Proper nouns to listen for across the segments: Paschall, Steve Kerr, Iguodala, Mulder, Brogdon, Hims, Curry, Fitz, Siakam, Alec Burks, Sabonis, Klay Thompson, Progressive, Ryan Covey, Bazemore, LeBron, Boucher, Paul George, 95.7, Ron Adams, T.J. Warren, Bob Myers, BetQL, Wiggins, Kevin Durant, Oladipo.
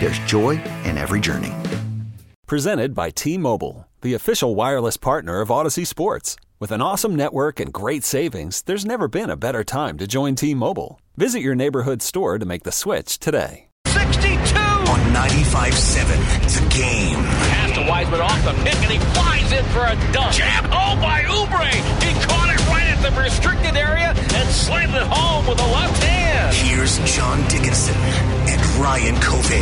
There's joy in every journey. Presented by T-Mobile, the official wireless partner of Odyssey Sports. With an awesome network and great savings, there's never been a better time to join T-Mobile. Visit your neighborhood store to make the switch today. 62! On 95.7, The Game. Pass to Wiseman off the pick, and he flies in for a dunk. Jam! Oh, by Oubre! He caught it right at the restricted area and slammed it home with a left hand. Here's John Dickinson and Ryan Covey.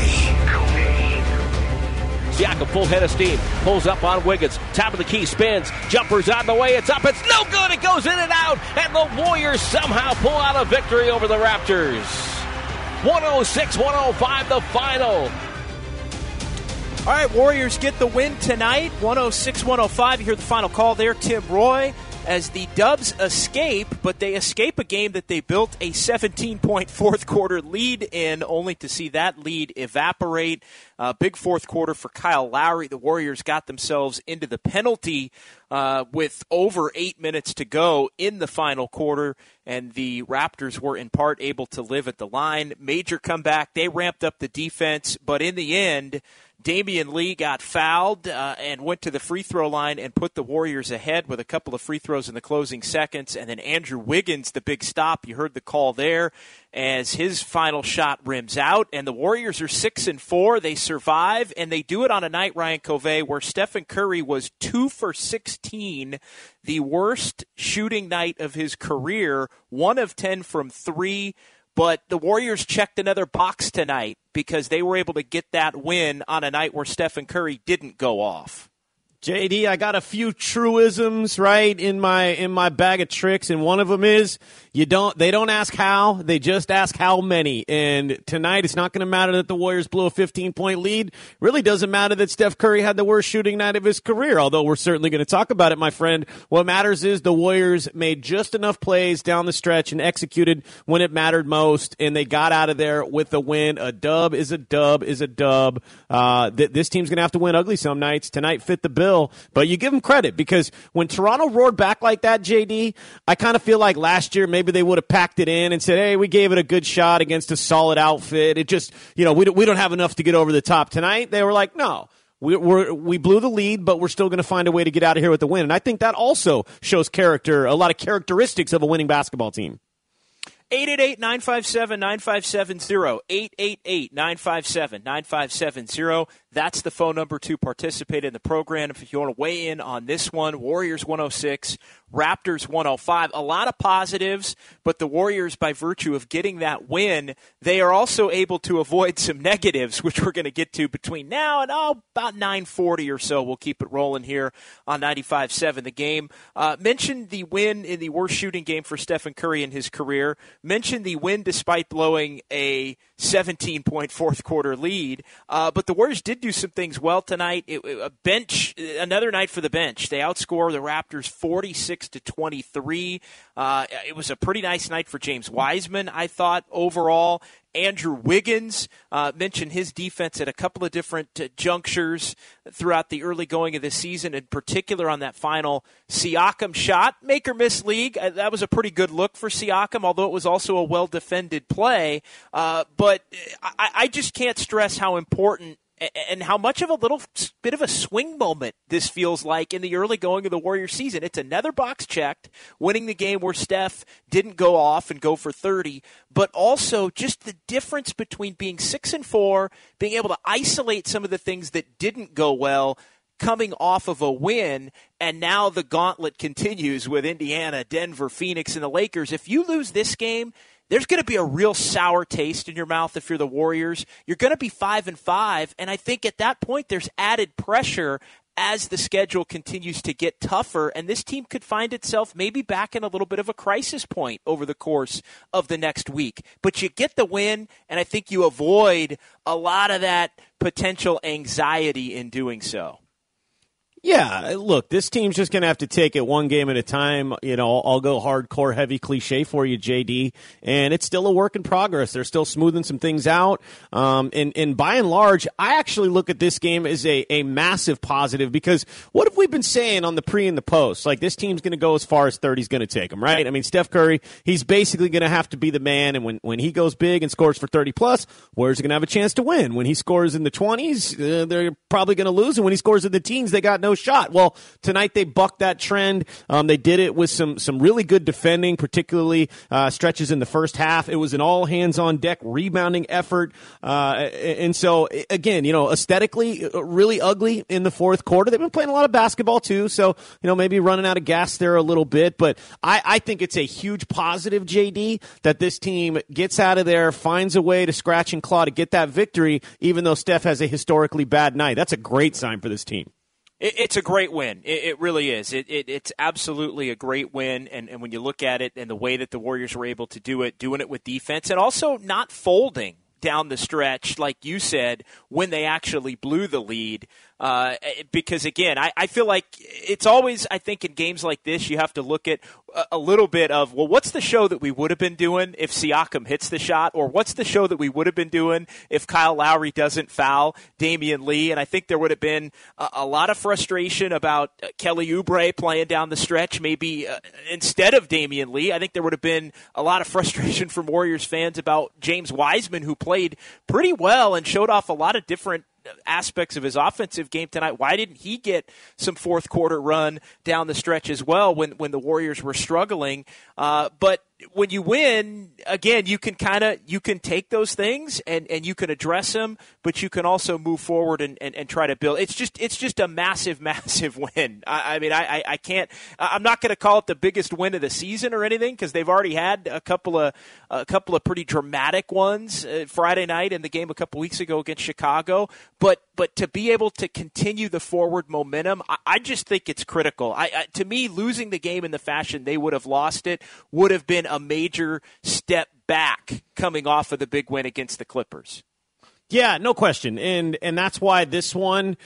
Siakam, full head of steam, pulls up on Wiggins, top of the key, spins, jumper's on the way, it's up, it's no good, it goes in and out, and the Warriors somehow pull out a victory over the Raptors. 106-105 the final. All right, Warriors get the win tonight, 106-105. You hear the final call there, Tim Roy, as the Dubs escape, but they escape a game that they built a 17-point fourth quarter lead in, only to see that lead evaporate. Big fourth quarter for Kyle Lowry. The Warriors got themselves into the penalty with over 8 minutes to go in the final quarter, and the Raptors were in part able to live at the line. Major comeback. They ramped up the defense, but in the end, Damian Lee got fouled and went to the free throw line and put the Warriors ahead with a couple of free throws in the closing seconds. And then Andrew Wiggins, the big stop. You heard the call there as his final shot rims out. And the Warriors are 6-4. They survive, and they do it on a night, Ryan Covey, where Stephen Curry was 2 for 16, the worst shooting night of his career, 1 of 10 from 3. But the Warriors checked another box tonight because they were able to get that win on a night where Stephen Curry didn't go off. JD, I got a few truisms, right, in my bag of tricks, and one of them is they don't ask how, they just ask how many. And tonight it's not going to matter that the Warriors blew a 15-point lead. Really doesn't matter that Steph Curry had the worst shooting night of his career, although we're certainly going to talk about it, my friend. What matters is the Warriors made just enough plays down the stretch and executed when it mattered most, and they got out of there with a win. A dub is a dub is a dub. This team's going to have to win ugly some nights. Tonight fit the bill. But you give them credit, because when Toronto roared back like that, JD, I kind of feel like last year maybe they would have packed it in and said, hey, we gave it a good shot against a solid outfit. It just, we don't have enough to get over the top. Tonight, they were like, no. We blew the lead, but we're still going to find a way to get out of here with the win. And I think that also shows character, a lot of characteristics of a winning basketball team. 888-957-9570, 888-957-9570. That's the phone number to participate in the program. If you want to weigh in on this one, Warriors 106, Raptors 105. A lot of positives, but the Warriors, by virtue of getting that win, they are also able to avoid some negatives, which we're going to get to between now and about 9:40 or so. We'll keep it rolling here on 95.7 The Game. Mentioned the win in the worst shooting game for Stephen Curry in his career. Mentioned the win despite blowing a 17-point fourth quarter lead. But the Warriors did do some things well tonight. Another night for the bench. They outscore the Raptors 46-23. It was a pretty nice night for James Wiseman, I thought, overall. Andrew Wiggins mentioned his defense at a couple of different junctures throughout the early going of this season, in particular on that final Siakam shot, make or miss league. That was a pretty good look for Siakam, although it was also a well-defended play. But I just can't stress how important and how much of a little bit of a swing moment this feels like in the early going of the Warriors season. It's another box checked, winning the game where Steph didn't go off and go for 30, but also just the difference between being 6-4, being able to isolate some of the things that didn't go well. coming off of a win, and now the gauntlet continues with Indiana, Denver, Phoenix, and the Lakers. If you lose this game, there's going to be a real sour taste in your mouth if you're the Warriors. You're going to be 5-5, and I think at that point there's added pressure as the schedule continues to get tougher, and this team could find itself maybe back in a little bit of a crisis point over the course of the next week. But you get the win, and I think you avoid a lot of that potential anxiety in doing so. Yeah, look, this team's just going to have to take it one game at a time. You know, I'll go hardcore heavy cliche for you, JD, and it's still a work in progress. They're still smoothing some things out. And by and large, I actually look at this game as a massive positive, because what have we been saying on the pre and the post? Like, this team's going to go as far as 30's going to take them, right? I mean, Steph Curry, he's basically going to have to be the man, and when he goes big and scores for 30-plus, Warriors are going to have a chance to win. When he scores in the 20s, they're probably going to lose, and when he scores in the teens, they got no shot. Well, tonight they bucked that trend. They did it with some really good defending, particularly stretches in the first half. It was an all-hands-on-deck rebounding effort. And so, again, you know, aesthetically, really ugly in the fourth quarter. They've been playing a lot of basketball, too, so, you know, maybe running out of gas there a little bit. But I think it's a huge positive, JD, that this team gets out of there, finds a way to scratch and claw to get that victory, even though Steph has a historically bad night. That's a great sign for this team. It's a great win. It really is. It's absolutely a great win. And when you look at it and the way that the Warriors were able to do it, doing it with defense and also not folding down the stretch, like you said, when they actually blew the lead. Because, again, I feel like it's always, I think, in games like this, you have to look at a little bit of, well, what's the show that we would have been doing if Siakam hits the shot? Or what's the show that we would have been doing if Kyle Lowry doesn't foul Damian Lee? And I think there would have been a lot of frustration about Kelly Oubre playing down the stretch, maybe instead of Damian Lee. I think there would have been a lot of frustration from Warriors fans about James Wiseman, who played pretty well and showed off a lot of different aspects of his offensive game tonight. Why didn't he get some fourth quarter run down the stretch as well when the Warriors were struggling? But when you win, again, you can take those things and you can address them, but you can also move forward and try to build. It's just a massive, massive win. I'm not going to call it the biggest win of the season or anything, because they've already had a couple of pretty dramatic ones Friday night and the game a couple weeks ago against Chicago. But to be able to continue the forward momentum, I just think it's critical. To me, losing the game in the fashion they would have lost it would have been a major step back coming off of the big win against the Clippers. Yeah, no question. And that's why this one,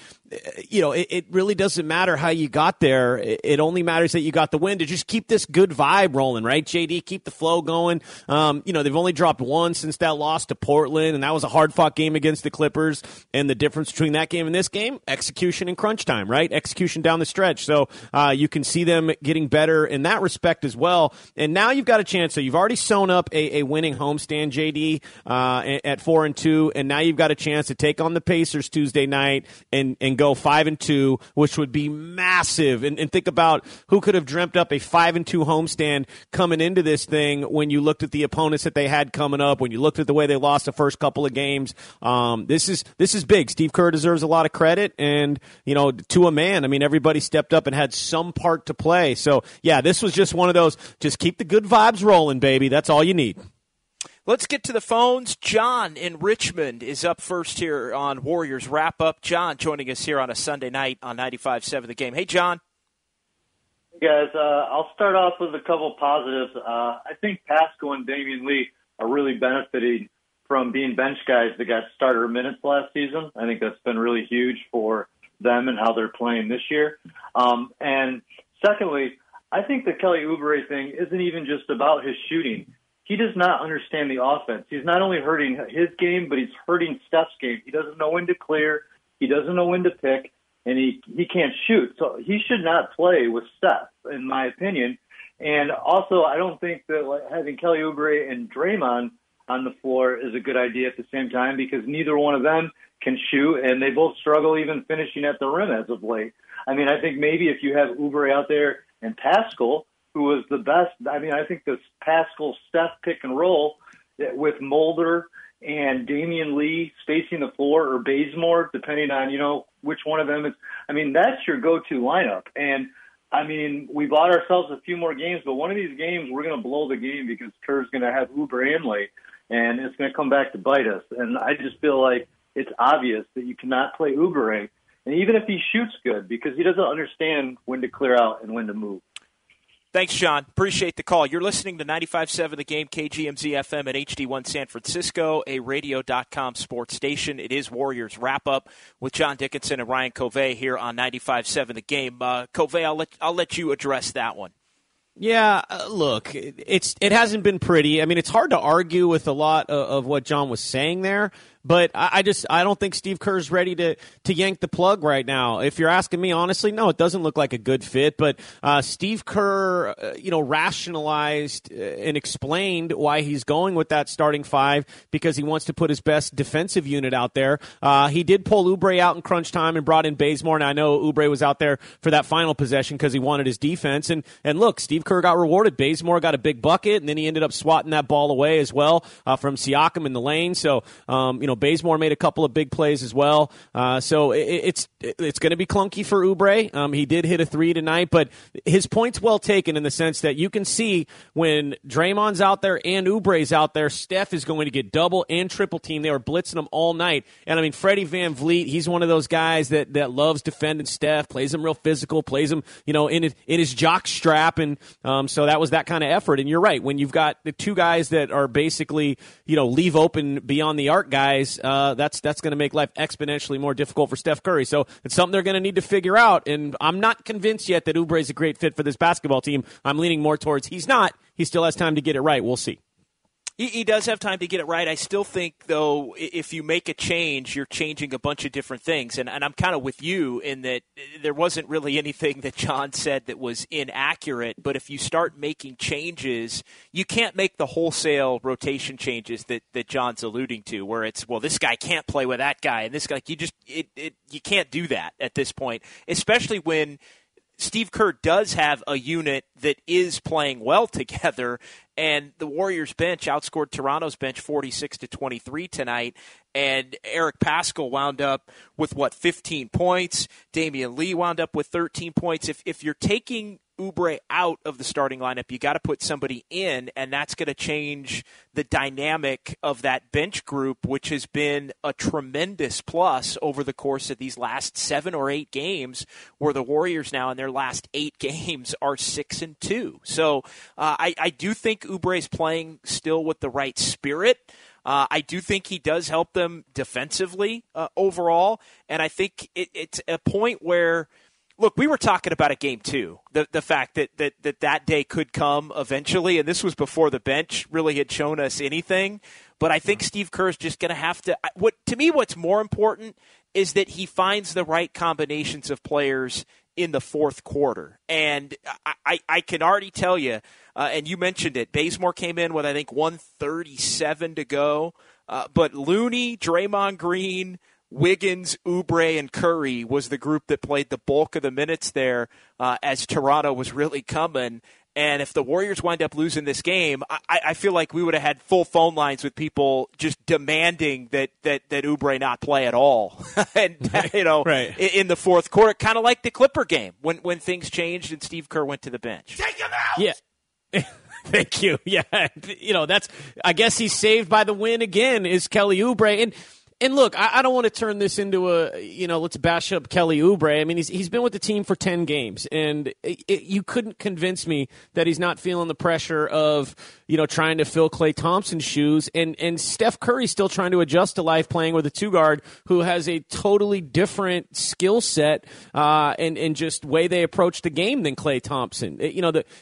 you know, it really doesn't matter how you got there. It only matters that you got the win, to just keep this good vibe rolling, right, JD? Keep the flow going. You know, they've only dropped one since that loss to Portland, and that was a hard-fought game against the Clippers. And the difference between that game and this game, execution and crunch time, right? Execution down the stretch. So you can see them getting better in that respect as well. And now you've got a chance. So you've already sewn up a winning homestand, JD, at 4-2, and now you've got a chance to take on the Pacers Tuesday night and go 5-2, which would be massive. And think about who could have dreamt up a 5-2 homestand coming into this thing when you looked at the opponents that they had coming up, when you looked at the way they lost the first couple of games. This is big. Steve Kerr deserves a lot of credit, and, you know, to a man, I mean, everybody stepped up and had some part to play. So yeah, this was just one of those, just keep the good vibes rolling, baby. That's all you need. Let's get to the phones. John in Richmond is up first here on Warriors Wrap Up. John joining us here on a Sunday night on 95.7 The Game. Hey, John. Hey, guys. I'll start off with a couple positives. I think Paschall and Damian Lee are really benefiting from being bench guys that got starter minutes last season. I think that's been really huge for them and how they're playing this year. And secondly, I think the Kelly Oubre thing isn't even just about his shooting. He does not understand the offense. He's not only hurting his game, but he's hurting Steph's game. He doesn't know when to clear. He doesn't know when to pick, and he can't shoot. So he should not play with Steph, in my opinion. And also, I don't think that having Kelly Oubre and Draymond on the floor is a good idea at the same time, because neither one of them can shoot, and they both struggle even finishing at the rim as of late. I mean, I think maybe if you have Oubre out there and Paschall, who was the best. I mean, I think this Paschall-Steph pick and roll with Mulder and Damian Lee spacing the floor, or Bazemore, depending on, you know, which one of them is. I mean, that's your go-to lineup. And, I mean, we bought ourselves a few more games, but one of these games we're going to blow the game because Kerr's going to have Oubre and Lee, and it's going to come back to bite us. And I just feel like it's obvious that you cannot play Oubre, and even if he shoots good, because he doesn't understand when to clear out and when to move. Thanks, Sean. Appreciate the call. You're listening to 95.7 The Game, KGMZ FM at HD1 San Francisco, a radio.com sports station. It is Warriors Wrap-Up with John Dickinson and Ryan Covey here on 95.7 The Game. Covey, I'll let you address that one. Yeah, look, it hasn't been pretty. I mean, it's hard to argue with a lot of what John was saying there, but I don't think Steve Kerr's ready to yank the plug right now. If you're asking me, honestly, no, it doesn't look like a good fit. But Steve Kerr, rationalized and explained why he's going with that starting five because he wants to put his best defensive unit out there. He did pull Oubre out in crunch time and brought in Bazemore, and I know Oubre was out there for that final possession because he wanted his defense. And look, Steve Kerr got rewarded. Bazemore got a big bucket, and then he ended up swatting that ball away as well from Siakam in the lane. So, Bazemore made a couple of big plays as well. So it's going to be clunky for Oubre. He did hit a three tonight, but his point's well taken in the sense that you can see when Draymond's out there and Oubre's out there, Steph is going to get double and triple team. They were blitzing him all night. And, I mean, Freddie Van Vliet, he's one of those guys that loves defending Steph, plays him real physical, plays him, in his jock strap. And so that was that kind of effort. And you're right. When you've got the two guys that are basically, leave open beyond the arc guys, that's going to make life exponentially more difficult for Steph Curry. So it's something they're going to need to figure out, and I'm not convinced yet that Oubre is a great fit for this basketball team. I'm leaning more towards he's not. He still has time to get it right. We'll see. He does have time to get it right. I still think, though, if you make a change, you're changing a bunch of different things. And I'm kind of with you in that there wasn't really anything that John said that was inaccurate. But if you start making changes, you can't make the wholesale rotation changes that John's alluding to, where it's, well, this guy can't play with that guy. And this guy, you can't do that at this point, especially when Steve Kerr does have a unit that is playing well together, and the Warriors bench outscored Toronto's bench 46-23 tonight, and Eric Paschall wound up with, 15 points. Damian Lee wound up with 13 points. If you're taking Oubre out of the starting lineup, you got to put somebody in, and that's going to change the dynamic of that bench group, which has been a tremendous plus over the course of these last 7 or 8 games, where the Warriors now in their last 8 games are 6-2. So I do think Oubre is playing still with the right spirit. I do think he does help them defensively overall, and I think it's a point where, look, we were talking about it game two, the fact that day could come eventually, and this was before the bench really had shown us anything. But I think Steve Kerr's just going to have to – what's more important is that he finds the right combinations of players in the fourth quarter. And I can already tell you, and you mentioned it, Bazemore came in with, I think, 1:37 to go. But Looney, Draymond Green, Wiggins, Oubre, and Curry was the group that played the bulk of the minutes there as Toronto was really coming. And if the Warriors wind up losing this game, I feel like we would have had full phone lines with people just demanding that Oubre not play at all. And, right. In the fourth quarter, kind of like the Clipper game when things changed and Steve Kerr went to the bench. Take him out! Yeah. Thank you. Yeah. That's, I guess he's saved by the win again, is Kelly Oubre. And look, I don't want to turn this into a, let's bash up Kelly Oubre. I mean, he's been with the team for 10 games, and you couldn't convince me that he's not feeling the pressure of, trying to fill Klay Thompson's shoes. And Steph Curry's still trying to adjust to life playing with a two-guard who has a totally different skill set and just way they approach the game than Klay Thompson.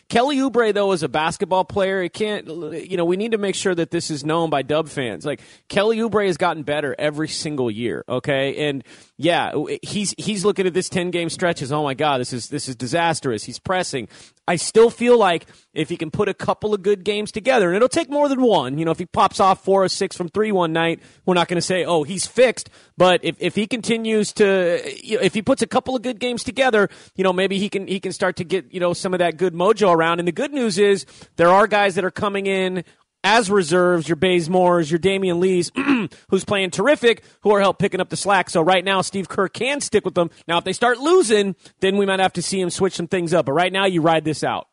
Kelly Oubre, though, is a basketball player. It can't, we need to make sure that this is known by Dub fans. Like, Kelly Oubre has gotten better every single year, okay? And yeah, he's looking at this 10-game stretch as, oh my God, this is disastrous. He's pressing. I still feel like if he can put a couple of good games together, and it'll take more than one. If he pops off 4 or 6 from 3 one night, we're not going to say, oh, he's fixed. But if he continues to, if he puts a couple of good games together, maybe he can start to get some of that good mojo around. And the good news is there are guys that are coming in as reserves, your Bazemores, your Damian Lees, who's playing terrific, who are help picking up the slack. So right now, Steve Kerr can stick with them. Now, if they start losing, then we might have to see him switch some things up. But right now, you ride this out.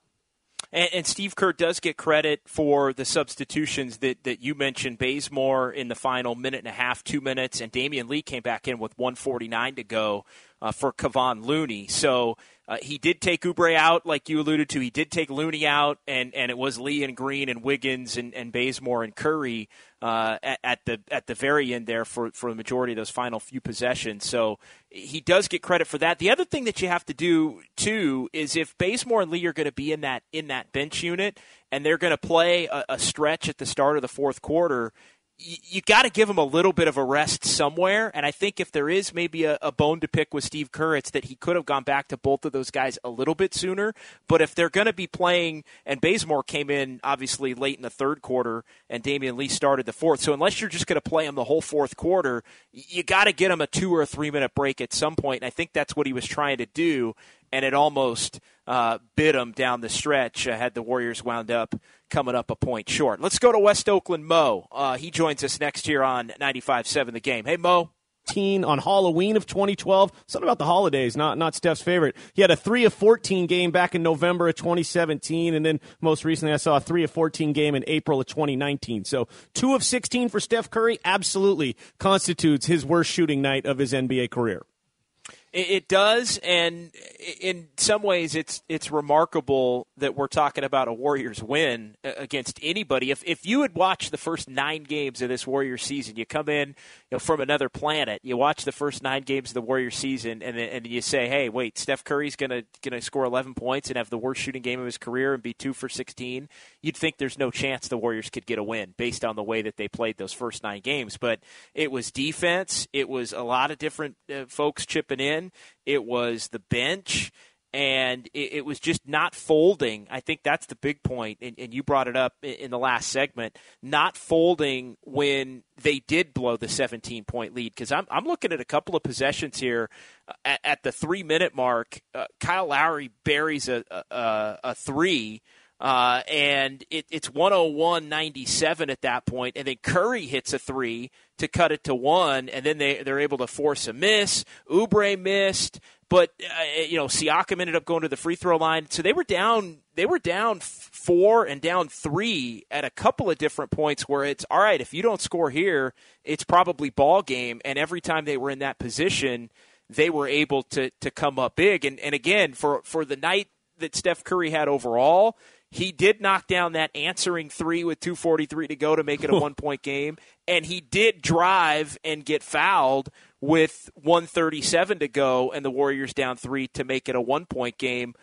And Steve Kerr does get credit for the substitutions that you mentioned. Bazemore in the final minute and a half, 2 minutes, and Damian Lee came back in with 1:49 to go for Kevon Looney. So he did take Oubre out, like you alluded to. He did take Looney out, and it was Lee and Green and Wiggins and Bazemore and Curry at the very end there for the majority of those final few possessions. So he does get credit for that. The other thing that you have to do, too, is if Bazemore and Lee are going to be in that bench unit and they're going to play a stretch at the start of the fourth quarter, you got to give him a little bit of a rest somewhere. And I think if there is maybe a bone to pick with Steve Kerr, it's that he could have gone back to both of those guys a little bit sooner. But if they're going to be playing, and Bazemore came in obviously late in the third quarter and Damian Lee started the fourth. So unless you're just going to play him the whole fourth quarter, you got to get him a 2 or 3 minute break at some point. And I think that's what he was trying to do. And it almost bit him down the stretch had the Warriors wound up coming up a point short. Let's go to West Oakland Mo. He joins us next year on 95.7 The Game. Hey, Mo. On Halloween of 2012. Something about the holidays, not Steph's favorite. He had a 3-14 game back in November of 2017, and then most recently I saw a 3-14 game in April of 2019. So 2 of 16 for Steph Curry absolutely constitutes his worst shooting night of his NBA career. It does, and in some ways it's remarkable that we're talking about a Warriors win against anybody. If you had watched the first 9 games of this Warriors season, you come in from another planet, you watch the first 9 games of the Warriors season, and you say, hey, wait, Steph Curry's going to score 11 points and have the worst shooting game of his career and be 2 for 16, you'd think there's no chance the Warriors could get a win based on the way that they played those first 9 games. But it was defense. It was a lot of different folks chipping in. It was the bench, and it was just not folding. I think that's the big point, and you brought it up in the last segment, not folding when they did blow the 17-point lead, because I'm looking at a couple of possessions here. At the 3-minute mark, Kyle Lowry buries a three, and it's 101-97 at that point, and then Curry hits a three to cut it to 1, and then they're able to force a miss. Oubre missed, but Siakam ended up going to the free throw line, so they were down 4 and down 3 at a couple of different points where it's all right if you don't score here, it's probably ball game. And every time they were in that position, they were able to come up big. And again, for the night that Steph Curry had overall, he did knock down that answering three with 2:43 to go to make it a 1-point game, and he did drive and get fouled with 1:37 to go, and the Warriors down 3 to make it a 1-point game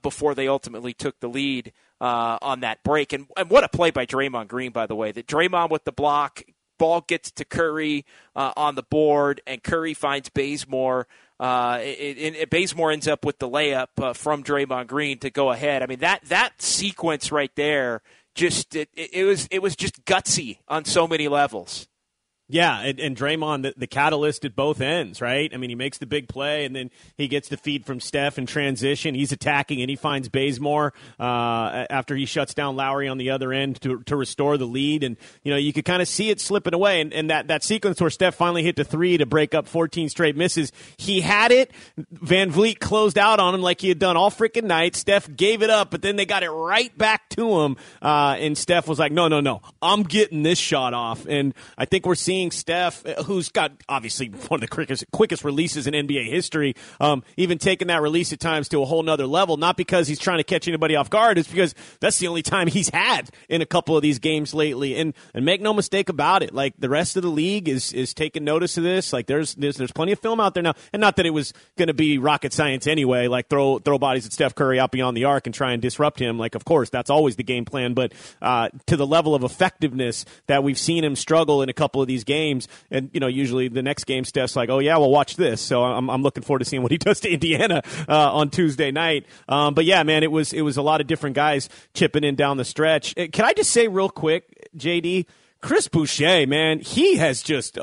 before they ultimately took the lead on that break. And what a play by Draymond Green, by the way. That Draymond with the block, ball gets to Curry on the board, and Curry finds Bazemore. Bazemore ends up with the layup from Draymond Green to go ahead. I mean, that sequence right there, just it was just gutsy on so many levels. Yeah, and Draymond, the catalyst at both ends, right? I mean, he makes the big play, and then he gets the feed from Steph in transition. He's attacking, and he finds Bazemore after he shuts down Lowry on the other end to restore the lead. And, you could kind of see it slipping away. And that sequence where Steph finally hit the three to break up 14 straight misses, he had it. Van Vliet closed out on him like he had done all freaking night. Steph gave it up, but then they got it right back to him. And Steph was like, no, I'm getting this shot off. And I think we're seeing Steph, who's got obviously one of the quickest releases in NBA history, even taking that release at times to a whole nother level, not because he's trying to catch anybody off guard, it's because that's the only time he's had in a couple of these games lately. And make no mistake about it, like the rest of the league is taking notice of this. Like there's plenty of film out there now, and not that it was going to be rocket science anyway, like throw bodies at Steph Curry out beyond the arc and try and disrupt him. Like, of course, that's always the game plan, but to the level of effectiveness that we've seen him struggle in a couple of these games, and usually the next game Steph's like, oh yeah, well watch this. So I'm looking forward to seeing what he does to Indiana on Tuesday night. But yeah, man, it was a lot of different guys chipping in down the stretch. Can I just say real quick, JD, Chris Boucher, man, he has just,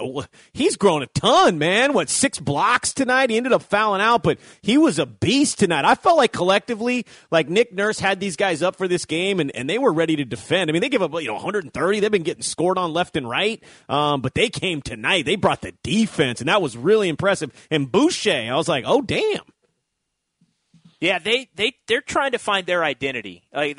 he's grown a ton, man. What, 6 blocks tonight? He ended up fouling out, but he was a beast tonight. I felt like collectively, like Nick Nurse had these guys up for this game, and they were ready to defend. I mean, they give up, 130. They've been getting scored on left and right, but they came tonight. They brought the defense, and that was really impressive. And Boucher, I was like, oh, damn. Yeah, they're trying to find their identity. Like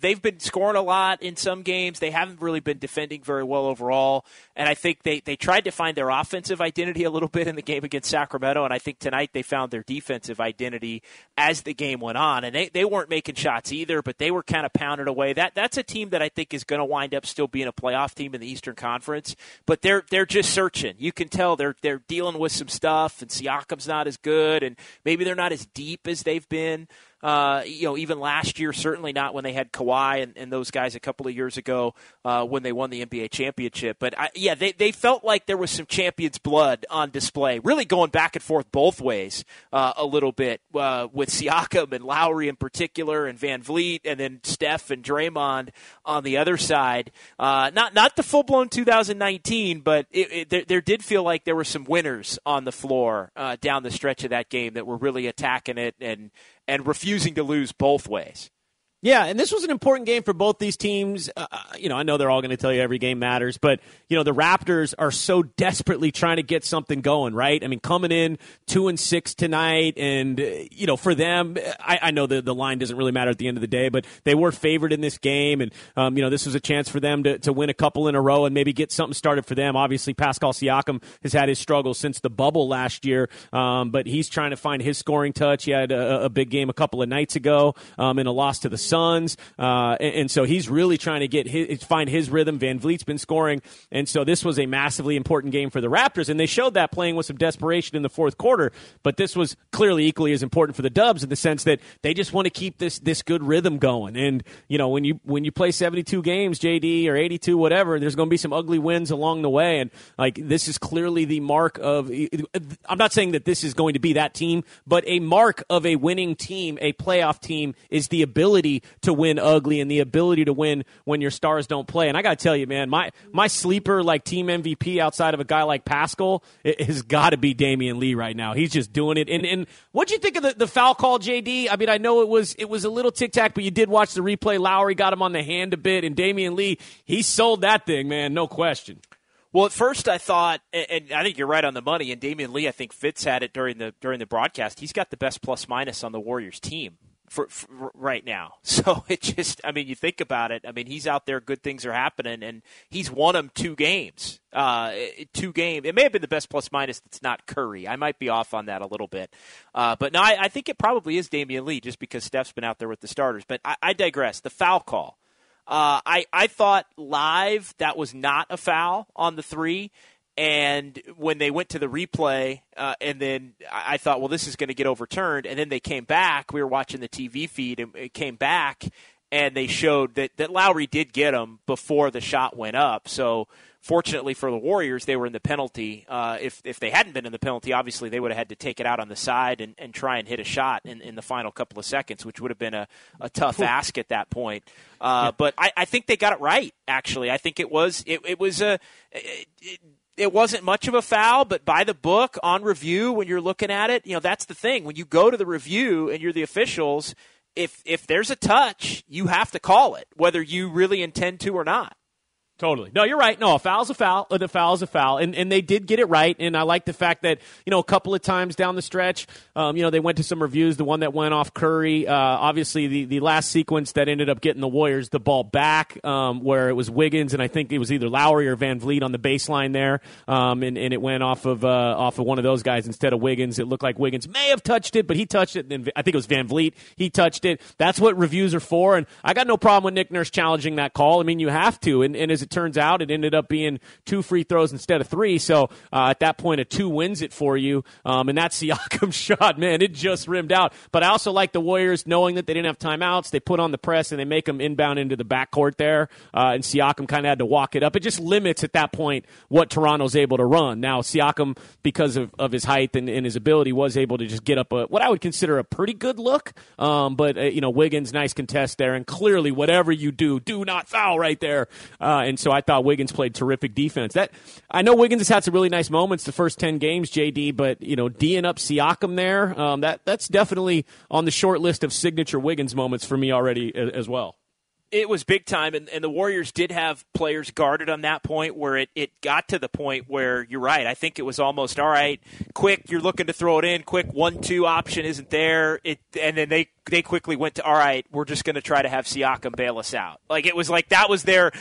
they've been scoring a lot in some games. They haven't really been defending very well overall. And I think they tried to find their offensive identity a little bit in the game against Sacramento. And I think tonight they found their defensive identity as the game went on. And they weren't making shots either, but they were kind of pounded away. That's a team that I think is going to wind up still being a playoff team in the Eastern Conference. But they're just searching. You can tell they're dealing with some stuff. And Siakam's not as good. And maybe they're not as deep as they've been. Even last year, certainly not when they had Kawhi and those guys a couple of years ago when they won the NBA championship. But, they felt like there was some champion's blood on display, really going back and forth both ways a little bit with Siakam and Lowry in particular and Van Vliet and then Steph and Draymond on the other side. Not the full-blown 2019, but there did feel like there were some winners on the floor down the stretch of that game that were really attacking it and refusing to lose both ways. Yeah, and this was an important game for both these teams. I know they're all going to tell you every game matters, but, the Raptors are so desperately trying to get something going, right? I mean, coming in 2-6 tonight, and, for them, I know the line doesn't really matter at the end of the day, but they were favored in this game, and, this was a chance for them to win a couple in a row and maybe get something started for them. Obviously, Paschall Siakam has had his struggles since the bubble last year, but he's trying to find his scoring touch. He had a big game a couple of nights ago in a loss to the Suns, and so he's really trying to find his rhythm. Van Vliet's been scoring, and so this was a massively important game for the Raptors, and they showed that playing with some desperation in the fourth quarter, but this was clearly equally as important for the Dubs in the sense that they just want to keep this good rhythm going, and, when you play 72 games, JD, or 82, whatever, there's going to be some ugly wins along the way, and, this is clearly the mark of, I'm not saying that this is going to be that team, but a mark of a winning team, a playoff team, is the ability to win ugly and the ability to win when your stars don't play. And I got to tell you, man, my sleeper team MVP outside of a guy like Paschall has got to be Damian Lee right now. He's just doing it. And what'd you think of the foul call, JD? I mean, I know it was a little tic-tac, but you did watch the replay. Lowry got him on the hand a bit, and Damian Lee, he sold that thing, man, no question. Well, at first I thought, and I think you're right on the money, and Damian Lee, I think Fitz had it during the broadcast. He's got the best plus-minus on the Warriors team. For right now. So it just, you think about it. He's out there, good things are happening, and he's won them 2 games. It may have been the best plus-minus that's not Curry. I might be off on that a little bit. But no, I think it probably is Damian Lee just because Steph's been out there with the starters. But I digress. The foul call. I thought live that was not a foul on the 3. And when they went to the replay, and then I thought, well, this is going to get overturned. And then they came back. We were watching the TV feed, and it came back, and they showed that Lowry did get him before the shot went up. So fortunately for the Warriors, they were in the penalty. If they hadn't been in the penalty, obviously they would have had to take it out on the side and try and hit a shot in the final couple of seconds, which would have been a tough ask at that point. But I think they got it right, actually. I think it wasn't much of a foul, but by the book, on review, when you're looking at it, that's the thing. When you go to the review and you're the officials, if there's a touch, you have to call it, whether you really intend to or not. Totally. No, you're right. No, a foul's a foul. The foul's a foul. And they did get it right. And I like the fact that, a couple of times down the stretch, they went to some reviews. The one that went off Curry, obviously the last sequence that ended up getting the Warriors the ball back, where it was Wiggins, and I think it was either Lowry or Van Vliet on the baseline there. And it went off of one of those guys instead of Wiggins. It looked like Wiggins may have touched it, but he touched it. And then I think it was Van Vliet. He touched it. That's what reviews are for. And I got no problem with Nick Nurse challenging that call. You have to. And as it turns out, it ended up being 2 free throws instead of 3, so at that point, a 2 wins it for you, and that Siakam shot, man, it just rimmed out. But I also like the Warriors knowing that they didn't have timeouts. They put on the press, and they make them inbound into the backcourt there, and Siakam kind of had to walk it up. It just limits at that point what Toronto's able to run. Now, Siakam, because of his height and his ability, was able to just get up what I would consider a pretty good look, but Wiggins, nice contest there, and clearly whatever you do, do not foul right there, and so I thought Wiggins played terrific defense. That I know Wiggins has had some really nice moments the first 10 games, JD, but, you know, D'ing up Siakam there, that's definitely on the short list of signature Wiggins moments for me already as well. It was big time, and the Warriors did have players guarded on that point where it got to the point where, you're right, I think it was almost, all right, quick, you're looking to throw it in, quick 1-2 option isn't there, and then they quickly went to, all right, we're just going to try to have Siakam bail us out. Like, it was like that was their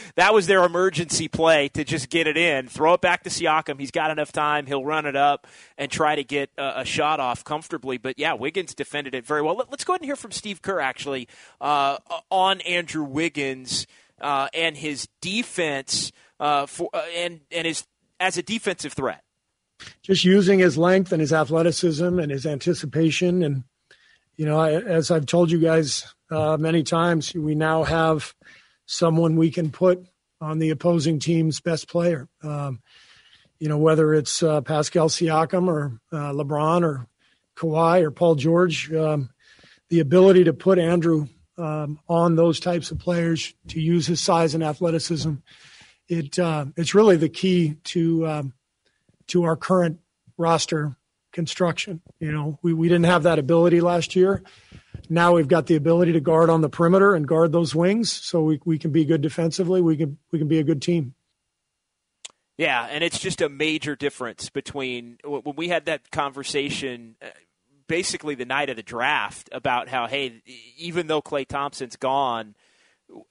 emergency play to just get it in, throw it back to Siakam, he's got enough time, he'll run it up and try to get a shot off comfortably. But, yeah, Wiggins defended it very well. Let's go ahead and hear from Steve Kerr, actually, on Andrew Wiggins and his defense as a defensive threat. Just using his length and his athleticism and his anticipation. And, you know, as I've told you guys many times, we now have someone we can put on the opposing team's best player. You know, whether it's Pascal Siakam or LeBron or Kawhi or Paul George, the ability to put Andrew on those types of players, to use his size and athleticism, it's really the key to our current roster construction. You know, we didn't have that ability last year. Now we've got the ability to guard on the perimeter and guard those wings, so we can be good defensively. We can be a good team. Yeah, and it's just a major difference between when we had that conversation. Basically the night of the draft about how, hey, even though Klay Thompson's gone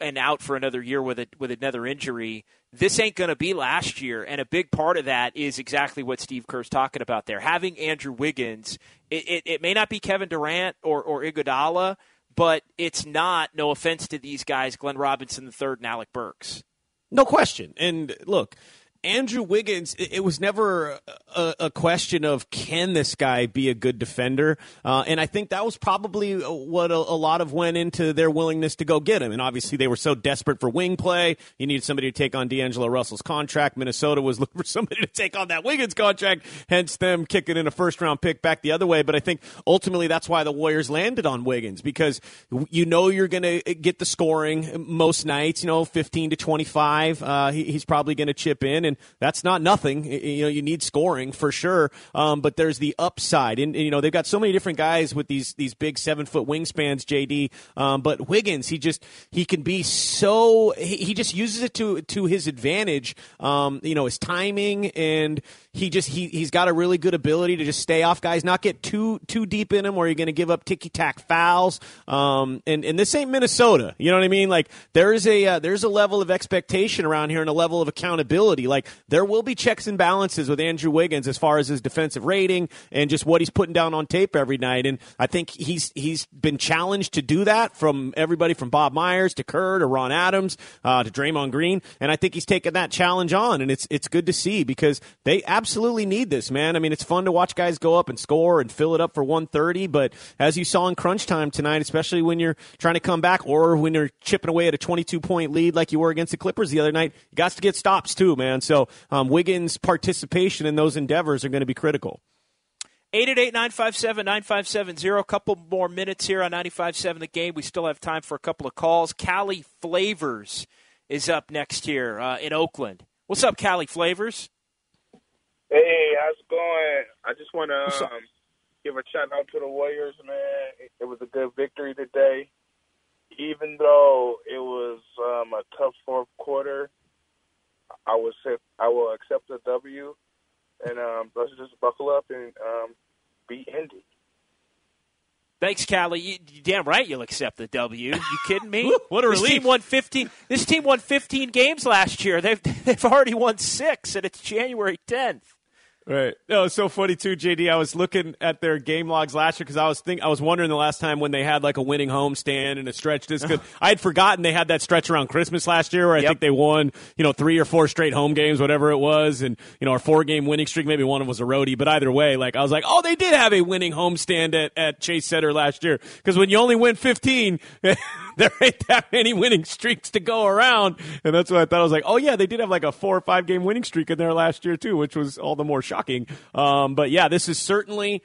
and out for another year with another injury, this ain't going to be last year. And a big part of that is exactly what Steve Kerr's talking about there. Having Andrew Wiggins, it may not be Kevin Durant or Iguodala, but it's not, no offense to these guys, Glenn Robinson III and Alec Burks. No question. And look, Andrew Wiggins, it was never a question of can this guy be a good defender, and I think that was probably what a lot of went into their willingness to go get him. And obviously they were so desperate for wing play. You needed somebody to take on D'Angelo Russell's contract. Minnesota was looking for somebody to take on that Wiggins contract, hence them kicking in a first-round pick back the other way. But I think ultimately that's why the Warriors landed on Wiggins, because you know you're going to get the scoring most nights, you know, 15 to 25. He's probably going to chip in. And that's not nothing. You know, you need scoring for sure. But there's the upside. And, you know, they've got so many different guys with these big 7-foot wingspans, JD. But Wiggins, he can be so, he just uses it to his advantage. You know, his timing, and he's got a really good ability to just stay off guys, not get too deep in him where you're going to give up ticky-tack fouls. And this ain't Minnesota. You know what I mean? Like, there's a level of expectation around here and a level of accountability. Like, there will be checks and balances with Andrew Wiggins as far as his defensive rating and just what he's putting down on tape every night. And I think he's been challenged to do that from everybody from Bob Myers to Kerr to Ron Adams to Draymond Green. And I think he's taken that challenge on, and it's good to see, because they absolutely need this, man. I mean, it's fun to watch guys go up and score and fill it up for 130, but as you saw in crunch time tonight, especially when you're trying to come back or when you're chipping away at a 22-point lead like you were against the Clippers the other night, you got to get stops too, man. And so Wiggins' participation in those endeavors are going to be critical. 888-957-9570. A couple more minutes here on 95.7 The Game. We still have time for a couple of calls. Cali Flavors is up next here in Oakland. What's up, Cali Flavors? Hey, how's it going? I just want to give a shout-out to the Warriors, man. It was a good victory today. Even though it was a tough fourth quarter, I will accept the W, and let's just buckle up and beat Indy. Thanks, Callie. You damn right you'll accept the W. You kidding me? What a relief. This team won 15 games last year. They've already won 6, and it's January 10th. Right. No, it's so funny too, JD. I was looking at their game logs last year because I was wondering the last time when they had like a winning homestand and a stretch this good. I had forgotten they had that stretch around Christmas last year where I think they won, you know, 3 or 4 straight home games, whatever it was, and you know, our 4-game winning streak. Maybe one of them was a roadie, but either way, like I was like, oh, they did have a winning homestand at Chase Center last year, because when you only win 15, there ain't that many winning streaks to go around, and that's what I thought. I was like, oh yeah, they did have like a 4 or 5-game winning streak in there last year too, which was all the more shocking. But yeah, this is certainly,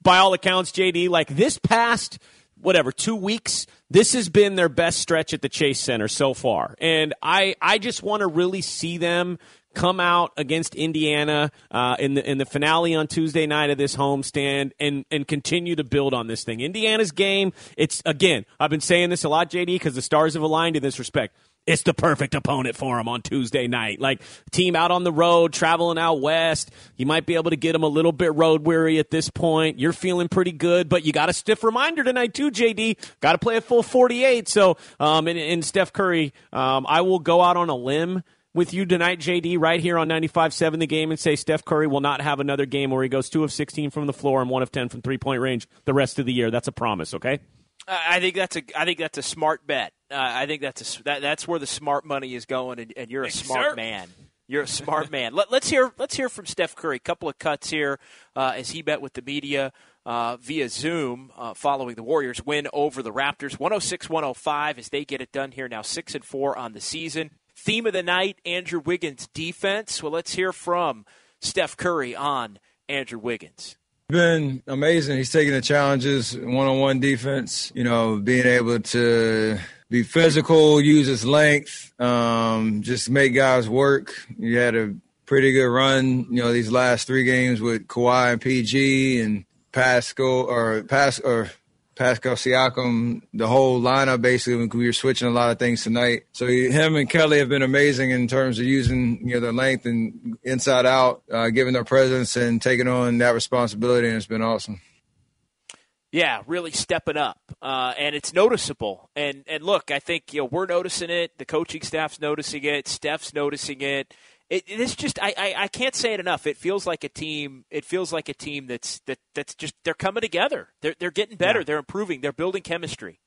by all accounts, JD, like this past whatever, 2 weeks, this has been their best stretch at the Chase Center so far. And I just want to really see them come out against Indiana in the finale on Tuesday night of this homestand and continue to build on this thing. Indiana's game, it's, again, I've been saying this a lot, JD, because the stars have aligned in this respect. It's the perfect opponent for him on Tuesday night. Like, team out on the road, traveling out west. You might be able to get him a little bit road weary at this point. You're feeling pretty good, but you got a stiff reminder tonight too, JD. Got to play a full 48. So, and Steph Curry, I will go out on a limb with you tonight, JD, right here on 95.7 The Game, and say Steph Curry will not have another game where he goes 2 of 16 from the floor and 1 of 10 from three-point range the rest of the year. That's a promise, okay? I think that's a smart bet. I think that's where the smart money is going, and you're a smart man. You're a smart man. Let's hear from Steph Curry. A couple of cuts here as he met with the media via Zoom following the Warriors' win over the Raptors, 106-105, as they get it done here. Now 6-4 on the season. Theme of the night: Andrew Wiggins' defense. Well, let's hear from Steph Curry on Andrew Wiggins. Been amazing. He's taking the challenges, one-on-one defense, you know, being able to be physical, use his length, just make guys work. You had a pretty good run, you know, these last 3 games with Kawhi and PG and Paschall Siakam, the whole lineup basically. We were switching a lot of things tonight. So him and Kelly have been amazing in terms of using, you know, their length and inside out, giving their presence and taking on that responsibility, and it's been awesome. Yeah, really stepping up, and it's noticeable. And look, I think, you know, we're noticing it. The coaching staff's noticing it. Steph's noticing it. It's just I can't say it enough. It feels like a team. It feels like a team that's just, they're coming together. They're getting better. Yeah. They're improving. They're building chemistry.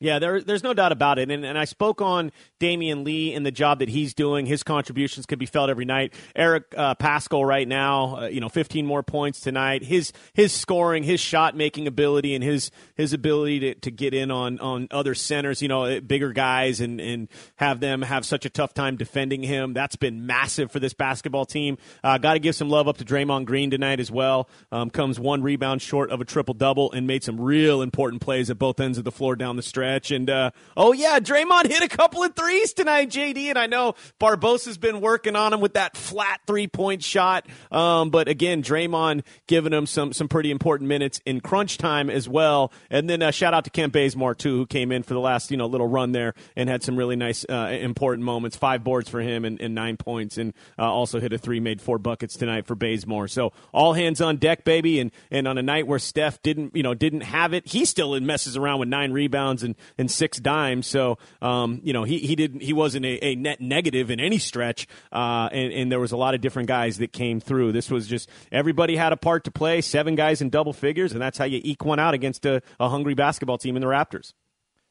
Yeah, there's no doubt about it. And I spoke on Damian Lee and the job that he's doing. His contributions could be felt every night. Eric Paschall right now, 15 more points tonight. His scoring, his shot-making ability, and his ability to get in on other centers, you know, bigger guys, and have them have such a tough time defending him. That's been massive for this basketball team. Got to give some love up to Draymond Green tonight as well. Comes 1 rebound short of a triple-double and made some real important plays at both ends of the floor down the stretch. And, Draymond hit a couple of threes tonight, JD, and I know Barbosa's been working on him with that flat three-point shot. But, again, Draymond giving him some pretty important minutes in crunch time as well. And then shout-out to Kent Bazemore, too, who came in for the last, little run there and had some really nice, important moments. 5 boards for him and 9 points, and also hit a three, made 4 buckets tonight for Bazemore. So all hands on deck, baby, and on a night where Steph didn't have it, he still messes around with 9 rebounds and 6 dimes, so he wasn't a net negative in any stretch, and there was a lot of different guys that came through. This was just, everybody had a part to play. 7 guys in double figures, and that's how you eke one out against a hungry basketball team in the Raptors.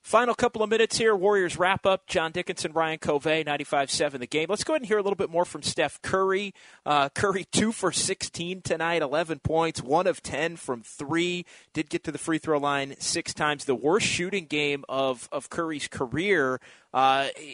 Final couple of minutes here, Warriors wrap up. John Dickinson, Ryan Covey, 95.7 The Game. Let's go ahead and hear a little bit more from Steph Curry. Curry 2 for 16 tonight, 11 points, 1 of 10 from 3. Did get to the free throw line 6 times. The worst shooting game of Curry's career.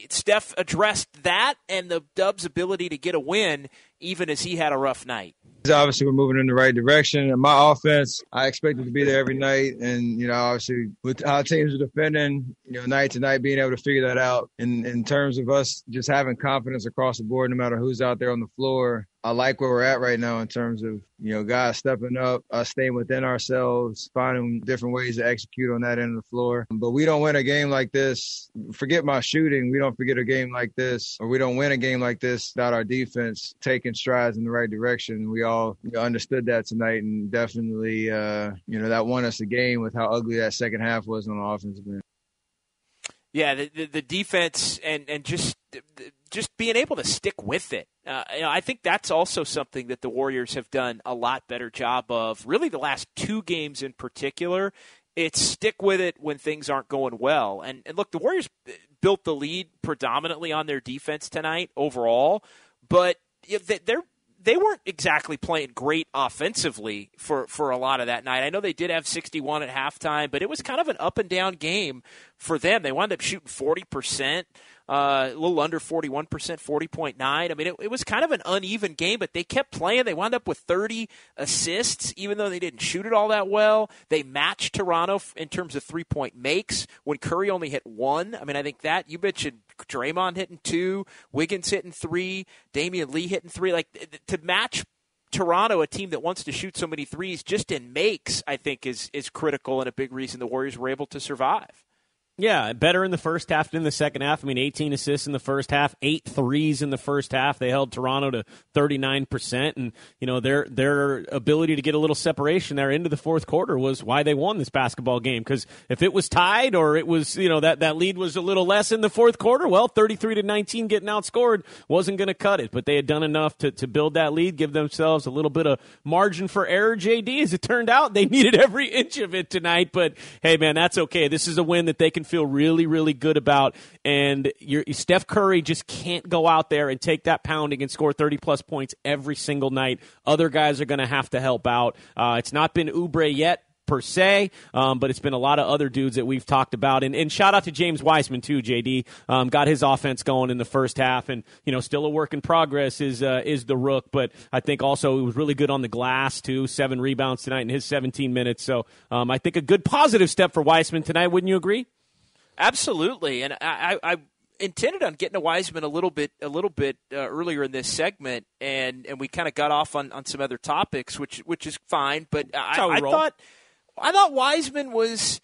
Steph addressed that and the Dubs' ability to get a win, even as he had a rough night. Obviously, we're moving in the right direction. And my offense, I expect it to be there every night. And, obviously, with how teams are defending, night to night, being able to figure that out. In terms of us just having confidence across the board, no matter who's out there on the floor, I like where we're at right now in terms of, guys stepping up, us staying within ourselves, finding different ways to execute on that end of the floor. But we don't win a game like this. Forget my shooting. We don't forget a game like this, or we don't win a game like this without our defense taking strides in the right direction. We all understood that tonight, and definitely, that won us the game with how ugly that second half was on the offensive end. Yeah, the defense and just being able to stick with it. I think that's also something that the Warriors have done a lot better job of, really the last 2 games in particular. It's stick with it when things aren't going well. And look, the Warriors built the lead predominantly on their defense tonight overall, but they weren't exactly playing great offensively for a lot of that night. I know they did have 61 at halftime, but it was kind of an up-and-down game for them. They wound up shooting 40%. a little under 41%, 40.9. I mean, it was kind of an uneven game, but they kept playing. They wound up with 30 assists, even though they didn't shoot it all that well. They matched Toronto in terms of three-point makes when Curry only hit one. I mean, I think that you mentioned Draymond hitting two, Wiggins hitting three, Damian Lee hitting three. Like, to match Toronto, a team that wants to shoot so many threes, just in makes, I think is critical and a big reason the Warriors were able to survive. Yeah, better in the first half than the second half. I mean, 18 assists in the first half, 8 threes in the first half. They held Toronto to 39%, and you know their ability to get a little separation there into the fourth quarter was why they won this basketball game. Because if it was tied or it was that lead was a little less in the fourth quarter, well, 33-19 getting outscored wasn't going to cut it. But they had done enough to build that lead, give themselves a little bit of margin for error. JD, as it turned out, they needed every inch of it tonight. But hey, man, that's okay. This is a win that they can feel really, really good about, and Steph Curry just can't go out there and take that pounding and score 30-plus points every single night. Other guys are going to help out. It's not been Oubre yet, per se, but it's been a lot of other dudes that we've talked about. And shout out to James Wiseman, too, JD. Got his offense going in the first half, and still a work in progress is the Rook, but I think also he was really good on the glass, too. 7 rebounds tonight in his 17 minutes, so I think a good positive step for Wiseman tonight. Wouldn't you agree? Absolutely, and I intended on getting to Wiseman a little bit earlier in this segment, and we kind of got off on some other topics, which is fine. But I thought Wiseman was.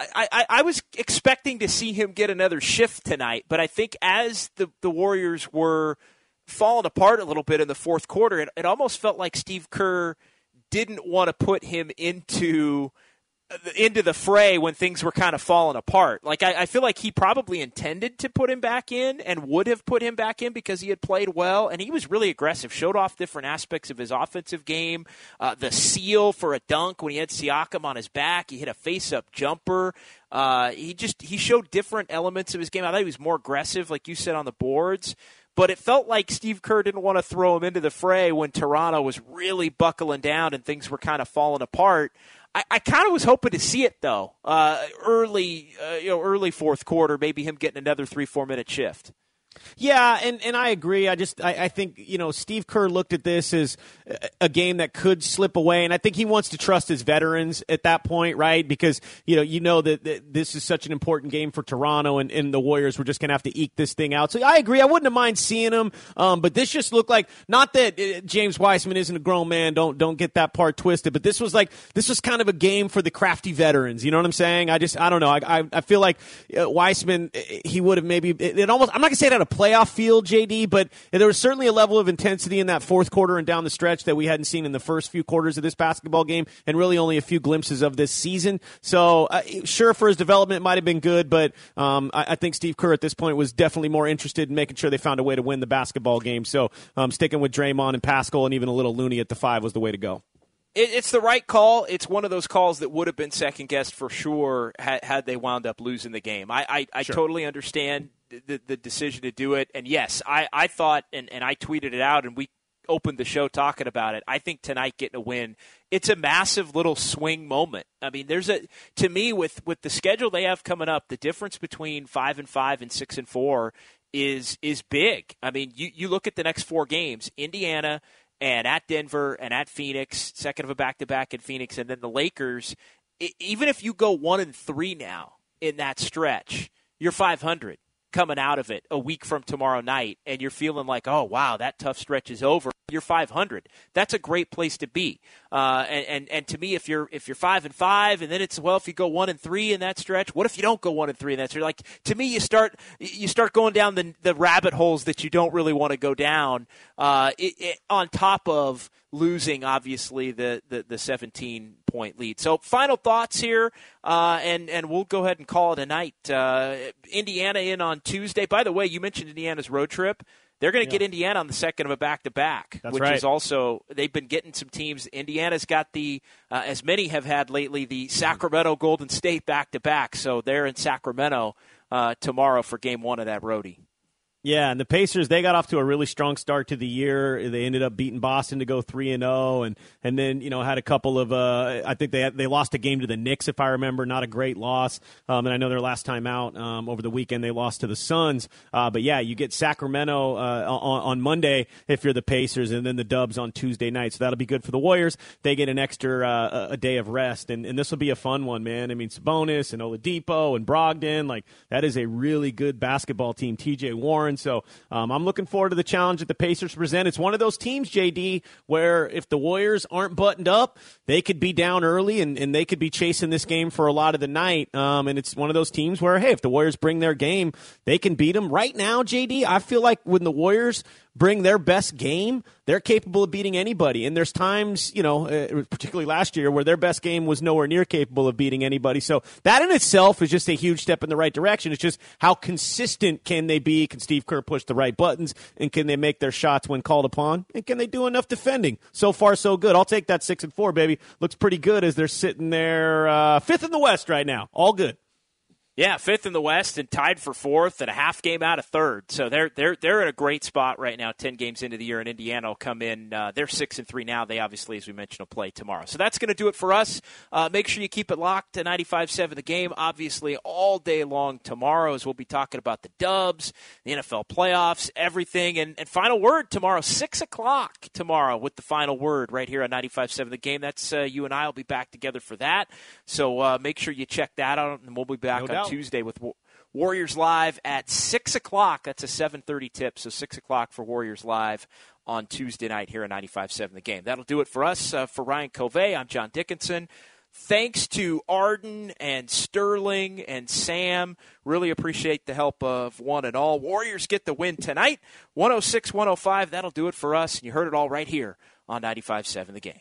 I was expecting to see him get another shift tonight, but I think as the Warriors were falling apart a little bit in the fourth quarter, it almost felt like Steve Kerr didn't want to put him into the fray when things were kind of falling apart. Like, I feel like he probably intended to put him back in and would have put him back in because he had played well, and he was really aggressive, showed off different aspects of his offensive game. The seal for a dunk when he had Siakam on his back. He hit a face-up jumper. He showed different elements of his game. I thought he was more aggressive, like you said, on the boards. But it felt like Steve Kerr didn't want to throw him into the fray when Toronto was really buckling down and things were kind of falling apart. I kind of was hoping to see it, though, early fourth quarter, maybe him getting another 3-4 minute shift. Yeah, and I agree. I think, Steve Kerr looked at this as a game that could slip away, and I think he wants to trust his veterans at that point, right? Because, that this is such an important game for Toronto, and the Warriors were just going to have to eke this thing out. So I agree. I wouldn't have mind seeing him, but this just looked like, not that James Wiseman isn't a grown man, don't get that part twisted, but this was kind of a game for the crafty veterans, you know what I'm saying? I don't know. I feel like Wiseman, he would have maybe, I'm not going to say that playoff field, JD, but there was certainly a level of intensity in that fourth quarter and down the stretch that we hadn't seen in the first few quarters of this basketball game, and really only a few glimpses of this season. So sure, for his development it might have been good, but I think Steve Kerr at this point was definitely more interested in making sure they found a way to win the basketball game. So sticking with Draymond and Paschall and even a little Looney at the 5 was the way to go. It's the right call. It's one of those calls that would have been second-guessed for sure had they wound up losing the game. I totally understand the decision to do it. And, yes, I thought, and I tweeted it out, and we opened the show talking about it, I think tonight getting a win, it's a massive little swing moment. I mean, to me, with the schedule they have coming up, the difference between 5-5 and 6-4 is big. I mean, you look at the next 4 games, Indiana – and at Denver and at Phoenix, second of a back-to-back in Phoenix, and then the Lakers. Even if you go 1-3 now in that stretch, you're 500 coming out of it a week from tomorrow night, and you're feeling like, oh, wow, that tough stretch is over. You're 500. That's a great place to be. And to me, if you're 5-5, and then it's, well, if you go 1-3 in that stretch, what if you don't go 1-3 in that stretch? Like, to me, you start going down the rabbit holes that you don't really want to go down. On top of losing, obviously, the 17-point lead. So, final thoughts here, and we'll go ahead and call it a night. Indiana in on Tuesday. By the way, you mentioned Indiana's road trip. They're going to get Indiana on the second of a back-to-back, that's which right. is also – they've been getting some teams. Indiana's got the as many have had lately, the Sacramento Golden State back-to-back. So they're in Sacramento tomorrow for game 1 of that roadie. Yeah, and the Pacers, they got off to a really strong start to the year. They ended up beating Boston to go 3-0, and then, you know, had a couple of I think they lost a game to the Knicks, if I remember, not a great loss. And I know their last time out over the weekend they lost to the Suns. But yeah, you get Sacramento on Monday if you're the Pacers, and then the Dubs on Tuesday night. So that'll be good for the Warriors. They get an extra a day of rest, and this will be a fun one, man. I mean, Sabonis and Oladipo and Brogdon, like that is a really good basketball team. T.J. Warren. So I'm looking forward to the challenge that the Pacers present. It's one of those teams, JD, where if the Warriors aren't buttoned up, they could be down early and they could be chasing this game for a lot of the night. And it's one of those teams where, hey, if the Warriors bring their game, they can beat them. Right now, JD, I feel like when the Warriors bring their best game, they're capable of beating anybody. And there's times, you know, particularly last year, where their best game was nowhere near capable of beating anybody. So that in itself is just a huge step in the right direction. It's just how consistent can they be? Can Steve Kerr push the right buttons? And can they make their shots when called upon? And can they do enough defending? So far, so good. I'll take that 6-4, baby. Looks pretty good as they're sitting there fifth in the West right now. All good. Yeah, fifth in the West and tied for fourth and a half game out of third. So they're in a great spot right now, 10 games into the year, and Indiana will come in. They're 6-3 now. They obviously, as we mentioned, will play tomorrow. So that's going to do it for us. Make sure you keep it locked to 95.7 The Game, obviously, all day long tomorrow, as we'll be talking about the Dubs, the NFL playoffs, everything. And Final Word tomorrow, 6 o'clock tomorrow with the Final Word right here on 95.7 The Game. That's you and I will be back together for that. So make sure you check that out, and we'll be back on Tuesday with Warriors Live at 6 o'clock. That's a 7:30 tip, so 6 o'clock for Warriors Live on Tuesday night here on 95.7 The Game. That'll do it for us. For Ryan Covey, I'm John Dickinson. Thanks to Arden and Sterling and Sam. Really appreciate the help of one and all. Warriors get the win tonight, 106-105. That'll do it for us. And you heard it all right here on 95.7 The Game.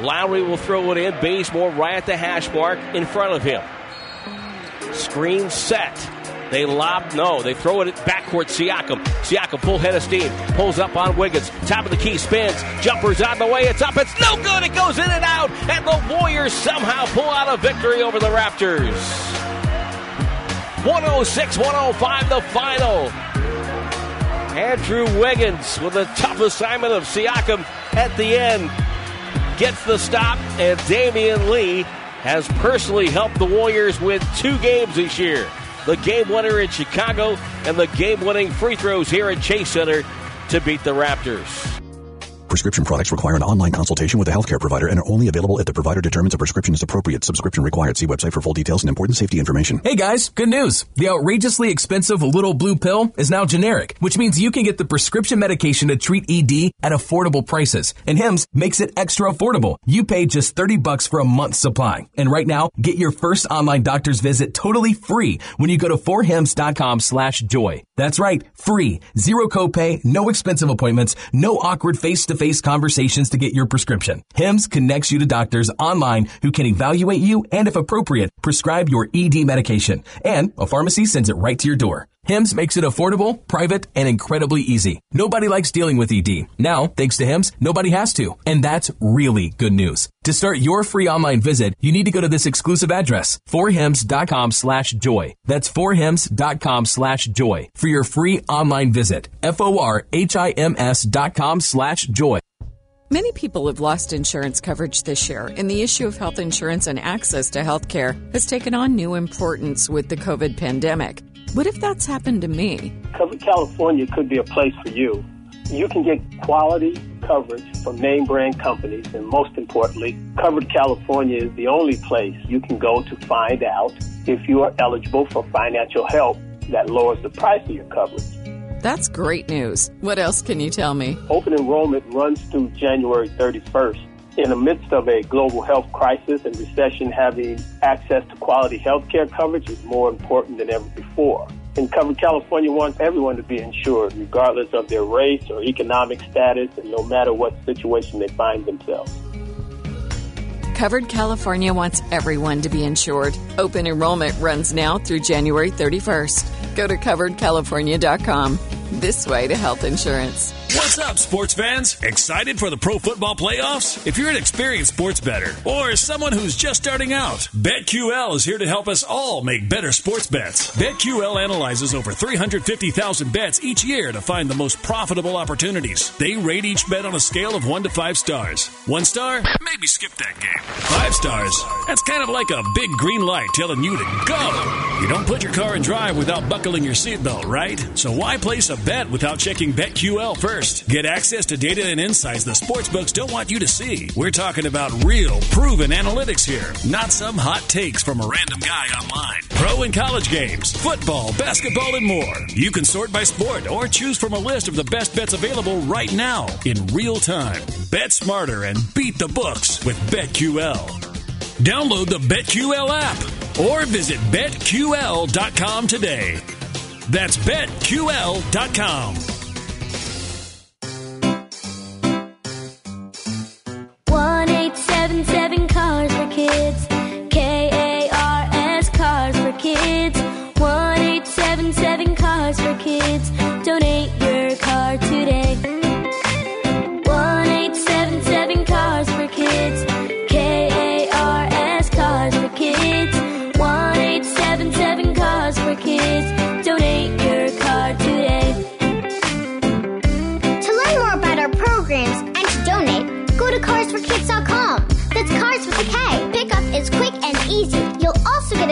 Lowry will throw it in. Bazemore right at the hash mark in front of him. Screen set. They lob. No, they throw it backward. Siakam. Siakam full head of steam. Pulls up on Wiggins. Top of the key spins. Jumper's on the way. It's up. It's no good. It goes in and out. And the Warriors somehow pull out a victory over the Raptors. 106-105 the final. Andrew Wiggins with a tough assignment of Siakam at the end. Gets the stop, and Damian Lee has personally helped the Warriors win two games this year. The game winner in Chicago and the game-winning free throws here at Chase Center to beat the Raptors. Prescription products require an online consultation with a healthcare provider and are only available if the provider determines a prescription is appropriate. Subscription required. See website for full details and important safety information. Hey guys, good news. The outrageously expensive little blue pill is now generic, which means you can get the prescription medication to treat ED at affordable prices. And Hims makes it extra affordable. You pay just $30 for a month's supply. And right now, get your first online doctor's visit totally free when you go to forhims.com/joy. That's right, free. Zero copay, no expensive appointments, no awkward face-to-face conversations to get your prescription. Hims connects you to doctors online who can evaluate you and, if appropriate, prescribe your ED medication. And a pharmacy sends it right to your door. Hims makes it affordable, private, and incredibly easy. Nobody likes dealing with ED. Now, thanks to Hims, nobody has to. And that's really good news. To start your free online visit, you need to go to this exclusive address, forhims.com/joy. That's forhims.com/joy for your free online visit. FORHIMS.com/joy. Many people have lost insurance coverage this year, and the issue of health insurance and access to health care has taken on new importance with the COVID pandemic. What if that's happened to me? Covered California could be a place for you. You can get quality coverage from name brand companies, and most importantly, Covered California is the only place you can go to find out if you are eligible for financial help that lowers the price of your coverage. That's great news. What else can you tell me? Open enrollment runs through January 31st. In the midst of a global health crisis and recession, having access to quality health care coverage is more important than ever before. And Covered California wants everyone to be insured, regardless of their race or economic status, and no matter what situation they find themselves. Covered California wants everyone to be insured. Open enrollment runs now through January 31st. Go to coveredcalifornia.com. This way to health insurance. What's up, sports fans? Excited for the pro football playoffs? If you're an experienced sports bettor or someone who's just starting out, BetQL is here to help us all make better sports bets. BetQL analyzes over 350,000 bets each year to find the most profitable opportunities. They rate each bet on a scale of 1 to 5 stars. 1 star? Maybe skip that game. 5 stars? That's kind of like a big green light telling you to go. You don't put your car in drive without buckling your seatbelt, right? So why place a bet without checking BetQL first? Get access to data and insights the sportsbooks don't want you to see. We're talking about real, proven analytics here, not some hot takes from a random guy online. Pro and college games, football, basketball, and more. You can sort by sport or choose from a list of the best bets available right now in real time. Bet smarter and beat the books with BetQL. Download the BetQL app or visit BetQL.com today. That's BetQL.com.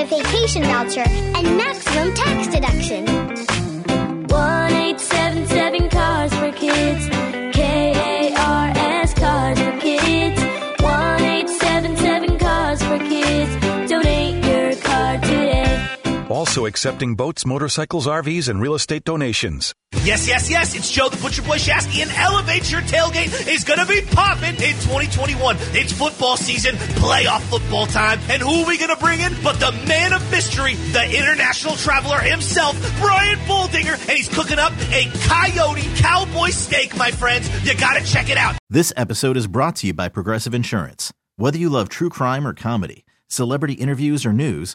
Vacation voucher and maximum tax deduction. 1877 Cars for Kids. KARS Cars for Kids. 1877 Cars for Kids. Donate your car today. Also accepting boats, motorcycles, RVs, and real estate donations. Yes, yes, yes, it's Joe the Butcher Boy Shasky, and Elevate Your Tailgate is going to be popping in 2021. It's football season, playoff football time, and who are we going to bring in but the man of mystery, the international traveler himself, Brian Boldinger, and he's cooking up a coyote cowboy steak, my friends. You got to check it out. This episode is brought to you by Progressive Insurance. Whether you love true crime or comedy, celebrity interviews or news,